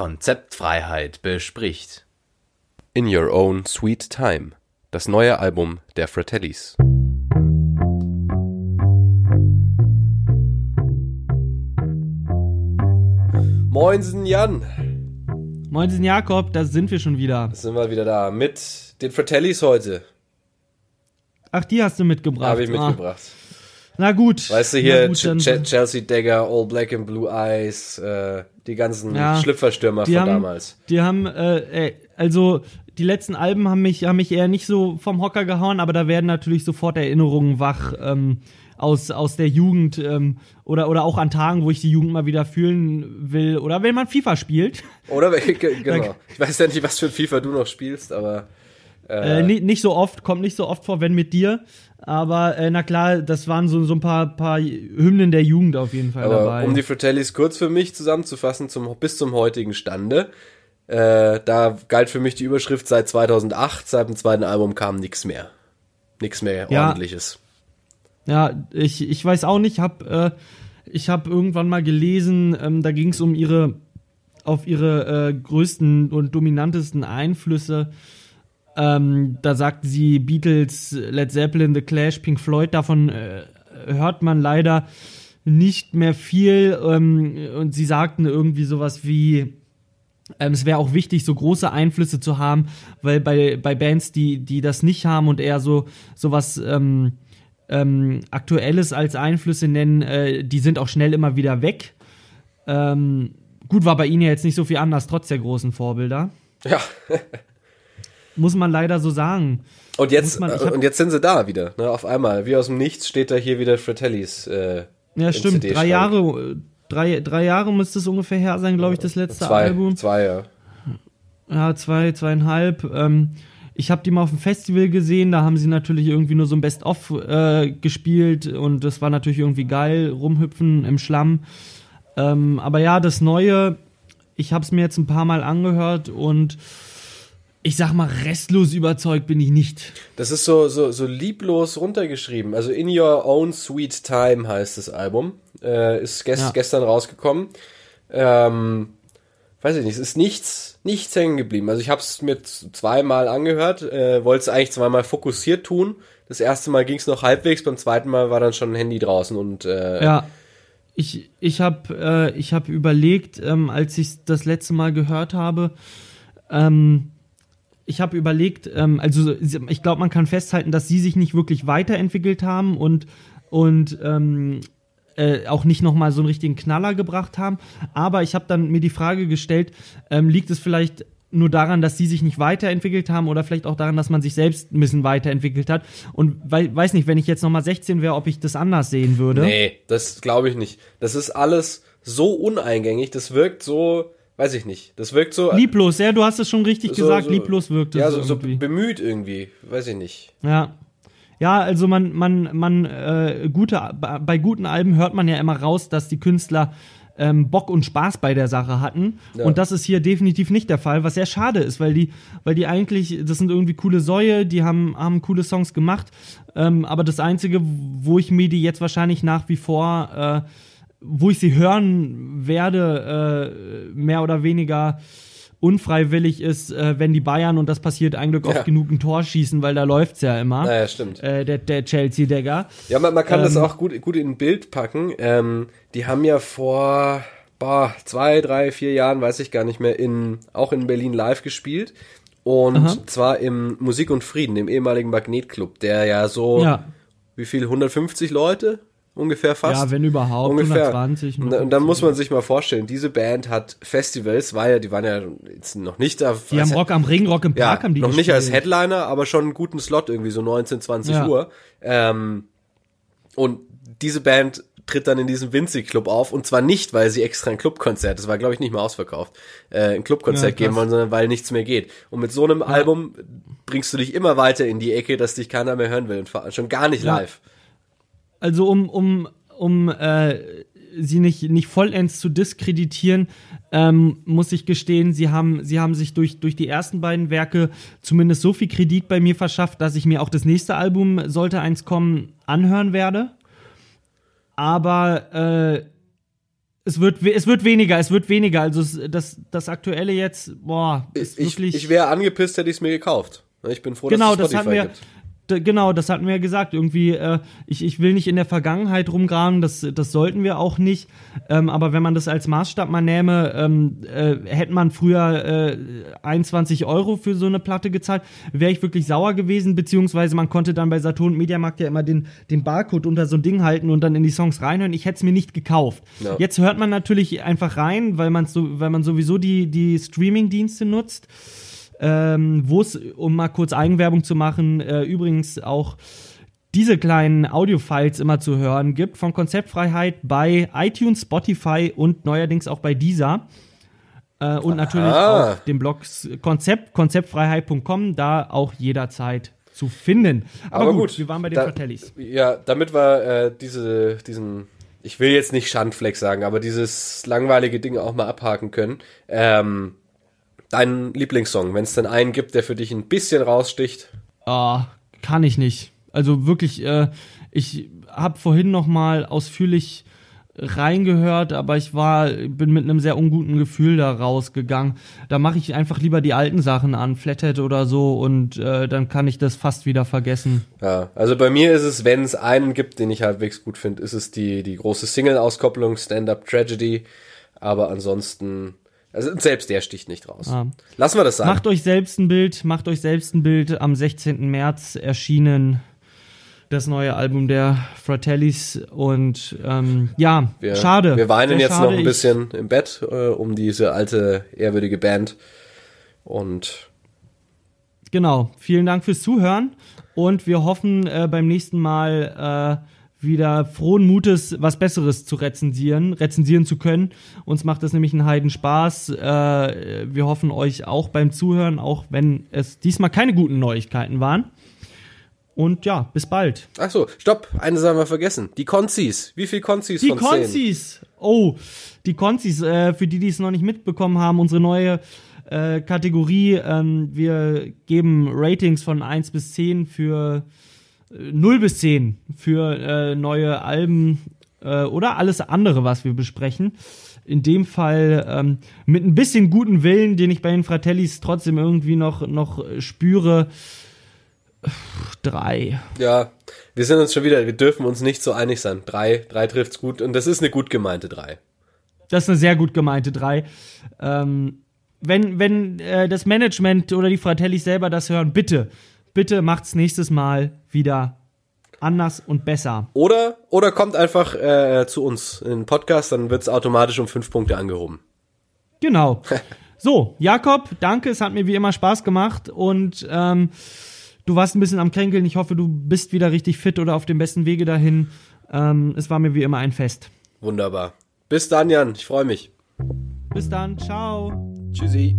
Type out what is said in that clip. Konzeptfreiheit bespricht In Your Own Sweet Time, das neue Album der Fratellis. Moinsen Jan. Moinsen Jakob, da sind wir schon wieder. Da sind wir wieder da mit den Fratellis heute. Ach, die hast du mitgebracht. Habe ich mitgebracht. Na gut. Weißt du, hier Chelsea Dagger, All Black and Blue Eyes, die ganzen Schlüpferstürmer von damals. Die haben, also die letzten Alben haben mich eher nicht so vom Hocker gehauen, aber da werden natürlich sofort Erinnerungen wach aus der Jugend oder auch an Tagen, wo ich die Jugend mal wieder fühlen will. Oder wenn man FIFA spielt. Oder, genau. Ich weiß ja nicht, was für ein FIFA du noch spielst, aber... nicht so oft, kommt nicht so oft vor, wenn mit dir. Aber na klar, das waren so ein paar Hymnen der Jugend auf jeden Fall dabei. Um die Fratellis kurz für mich zusammenzufassen, bis zum heutigen Stande. Da galt für mich die Überschrift seit 2008, seit dem zweiten Album kam nichts mehr. Nichts mehr Ordentliches. Ja, ich weiß auch nicht, ich hab irgendwann mal gelesen, da ging es um ihre größten und dominantesten Einflüsse. Da sagt sie Beatles, Led Zeppelin, The Clash, Pink Floyd, davon hört man leider nicht mehr viel. Und sie sagten irgendwie sowas wie, es wäre auch wichtig, so große Einflüsse zu haben, weil bei Bands, die das nicht haben und eher sowas Aktuelles als Einflüsse nennen, die sind auch schnell immer wieder weg. Gut, war bei ihnen ja jetzt nicht so viel anders, trotz der großen Vorbilder. Ja, muss man leider so sagen. Und jetzt, jetzt sind sie da wieder, ne, auf einmal. Wie aus dem Nichts steht da hier wieder Fratellis. Ja, stimmt. Drei Jahre müsste es ungefähr her sein, glaube ich, das letzte Album. Zwei, ja. Ja, zweieinhalb. Ich habe die mal auf dem Festival gesehen, da haben sie natürlich irgendwie nur so ein Best-of gespielt und das war natürlich irgendwie geil, rumhüpfen im Schlamm. Aber ja, das Neue, ich habe es mir jetzt ein paar Mal angehört und ich sag mal, restlos überzeugt bin ich nicht. Das ist so lieblos runtergeschrieben. Also In Your Own Sweet Time heißt das Album. Ist gestern rausgekommen. Weiß ich nicht, es ist nichts hängen geblieben. Also ich hab's mir zweimal angehört, wollte es eigentlich zweimal fokussiert tun. Das erste Mal ging's noch halbwegs, beim zweiten Mal war dann schon ein Handy draußen und Ich hab überlegt, als ich das letzte Mal gehört habe, ich habe überlegt, also ich glaube, man kann festhalten, dass sie sich nicht wirklich weiterentwickelt haben und auch nicht nochmal so einen richtigen Knaller gebracht haben. Aber ich habe dann mir die Frage gestellt, liegt es vielleicht nur daran, dass sie sich nicht weiterentwickelt haben oder vielleicht auch daran, dass man sich selbst ein bisschen weiterentwickelt hat? Und weiß nicht, wenn ich jetzt nochmal 16 wäre, ob ich das anders sehen würde. Nee, das glaube ich nicht. Das ist alles so uneingängig, das wirkt so... Weiß ich nicht. Das wirkt so... Lieblos, ja, du hast es schon richtig gesagt, so, lieblos wirkt es irgendwie. Ja, so bemüht irgendwie, weiß ich nicht. Ja, also bei guten Alben hört man ja immer raus, dass die Künstler Bock und Spaß bei der Sache hatten. Ja. Und das ist hier definitiv nicht der Fall, was sehr schade ist, weil die eigentlich, das sind irgendwie coole Säue, die haben coole Songs gemacht, aber das Einzige, wo ich mir die jetzt wahrscheinlich nach wie vor... wo ich sie hören werde, mehr oder weniger unfreiwillig ist, wenn die Bayern, und das passiert ein Glück oft genug, ein Tor schießen, weil da läuft's ja immer. Naja, stimmt. Der Chelsea-Dagger. Ja, man kann das auch gut in ein Bild packen. Die haben ja vor 2, 3, 4 Jahren, weiß ich gar nicht mehr, auch in Berlin live gespielt. Und zwar im Musik und Frieden, dem ehemaligen Magnetclub, der ja so, wie viel, 150 Leute? Ungefähr fast. Ja, wenn überhaupt, ungefähr. 120. Und dann muss man sich mal vorstellen, diese Band hat Festivals, die waren ja jetzt noch nicht da. Die haben Rock am Ring, Rock im Park haben die noch gespielt. Nicht als Headliner, aber schon einen guten Slot, irgendwie so 19, 20 Uhr. Und diese Band tritt dann in diesem Winzig-Club auf, und zwar nicht, weil sie extra ein Clubkonzert, das war, glaube ich, nicht mal ausverkauft, ein Clubkonzert geben wollen, sondern weil nichts mehr geht. Und mit so einem Album bringst du dich immer weiter in die Ecke, dass dich keiner mehr hören will, und schon gar nicht live. Also um sie nicht vollends zu diskreditieren, muss ich gestehen, sie haben sich durch die ersten beiden Werke zumindest so viel Kredit bei mir verschafft, dass ich mir auch das nächste Album, sollte eins kommen, anhören werde. Aber Es wird weniger. Also das aktuelle jetzt, boah, ist wirklich. Ich wäre angepisst, hätte ich es mir gekauft. Ich bin froh, dass es Spotify gibt. Genau, das hatten wir ja gesagt. Irgendwie, ich will nicht in der Vergangenheit rumgraben, das sollten wir auch nicht. Aber wenn man das als Maßstab mal nehme, hätte man früher 21 € für so eine Platte gezahlt, wäre ich wirklich sauer gewesen, beziehungsweise man konnte dann bei Saturn und Mediamarkt ja immer den Barcode unter so ein Ding halten und dann in die Songs reinhören. Ich hätte es mir nicht gekauft. Ja. Jetzt hört man natürlich einfach rein, weil man sowieso die Streaming-Dienste nutzt. Wo es, um mal kurz Eigenwerbung zu machen, übrigens auch diese kleinen Audio-Files immer zu hören gibt, von Konzeptfreiheit bei iTunes, Spotify und neuerdings auch bei Deezer. Und natürlich auf dem Blog konzeptfreiheit.com, da auch jederzeit zu finden. Aber gut, wir waren bei den Fratellis. Ja, damit war diesen, ich will jetzt nicht Schandfleck sagen, aber dieses langweilige Ding auch mal abhaken können. Dein Lieblingssong, wenn es denn einen gibt, der für dich ein bisschen raussticht? Kann ich nicht. Also wirklich, ich habe vorhin noch mal ausführlich reingehört, aber bin mit einem sehr unguten Gefühl da rausgegangen. Da mache ich einfach lieber die alten Sachen an, Flathead oder so, und dann kann ich das fast wieder vergessen. Ja, also bei mir ist es, wenn es einen gibt, den ich halbwegs gut finde, ist es die große Single-Auskopplung, Stand-Up-Tragedy, aber ansonsten... Also selbst der sticht nicht raus. Ah. Lassen wir das sein. Macht euch selbst ein Bild. Am 16. März erschienen das neue Album der Fratellis. Und schade. Wir weinen jetzt noch ein bisschen im Bett um diese alte, ehrwürdige Band. Und genau. Vielen Dank fürs Zuhören. Und wir hoffen beim nächsten Mal... wieder frohen Mutes, was Besseres zu rezensieren zu können. Uns macht das nämlich einen Heidenspaß. Wir hoffen euch auch beim Zuhören, auch wenn es diesmal keine guten Neuigkeiten waren. Und ja, bis bald. Ach so, stopp, eine Sache haben wir vergessen. Die Konzis. Wie viel Konzis von 10? Die Konzis. Oh, die Konzis. Für die es noch nicht mitbekommen haben, unsere neue Kategorie. Wir geben Ratings von 1 bis 10 für... 0 bis 10 für neue Alben oder alles andere, was wir besprechen. In dem Fall mit ein bisschen guten Willen, den ich bei den Fratellis trotzdem irgendwie noch spüre, 3. Ja, wir dürfen uns nicht so einig sein. 3 trifft's gut, und das ist eine gut gemeinte 3. Das ist eine sehr gut gemeinte 3. Wenn das Management oder die Fratellis selber das hören, bitte macht's nächstes Mal wieder anders und besser. Oder kommt einfach zu uns in den Podcast, dann wird's automatisch um 5 Punkte angehoben. Genau. So, Jakob, danke, es hat mir wie immer Spaß gemacht, und du warst ein bisschen am Kränkeln. Ich hoffe, du bist wieder richtig fit oder auf dem besten Wege dahin. Es war mir wie immer ein Fest. Wunderbar. Bis dann, Jan, ich freue mich. Bis dann, ciao. Tschüssi.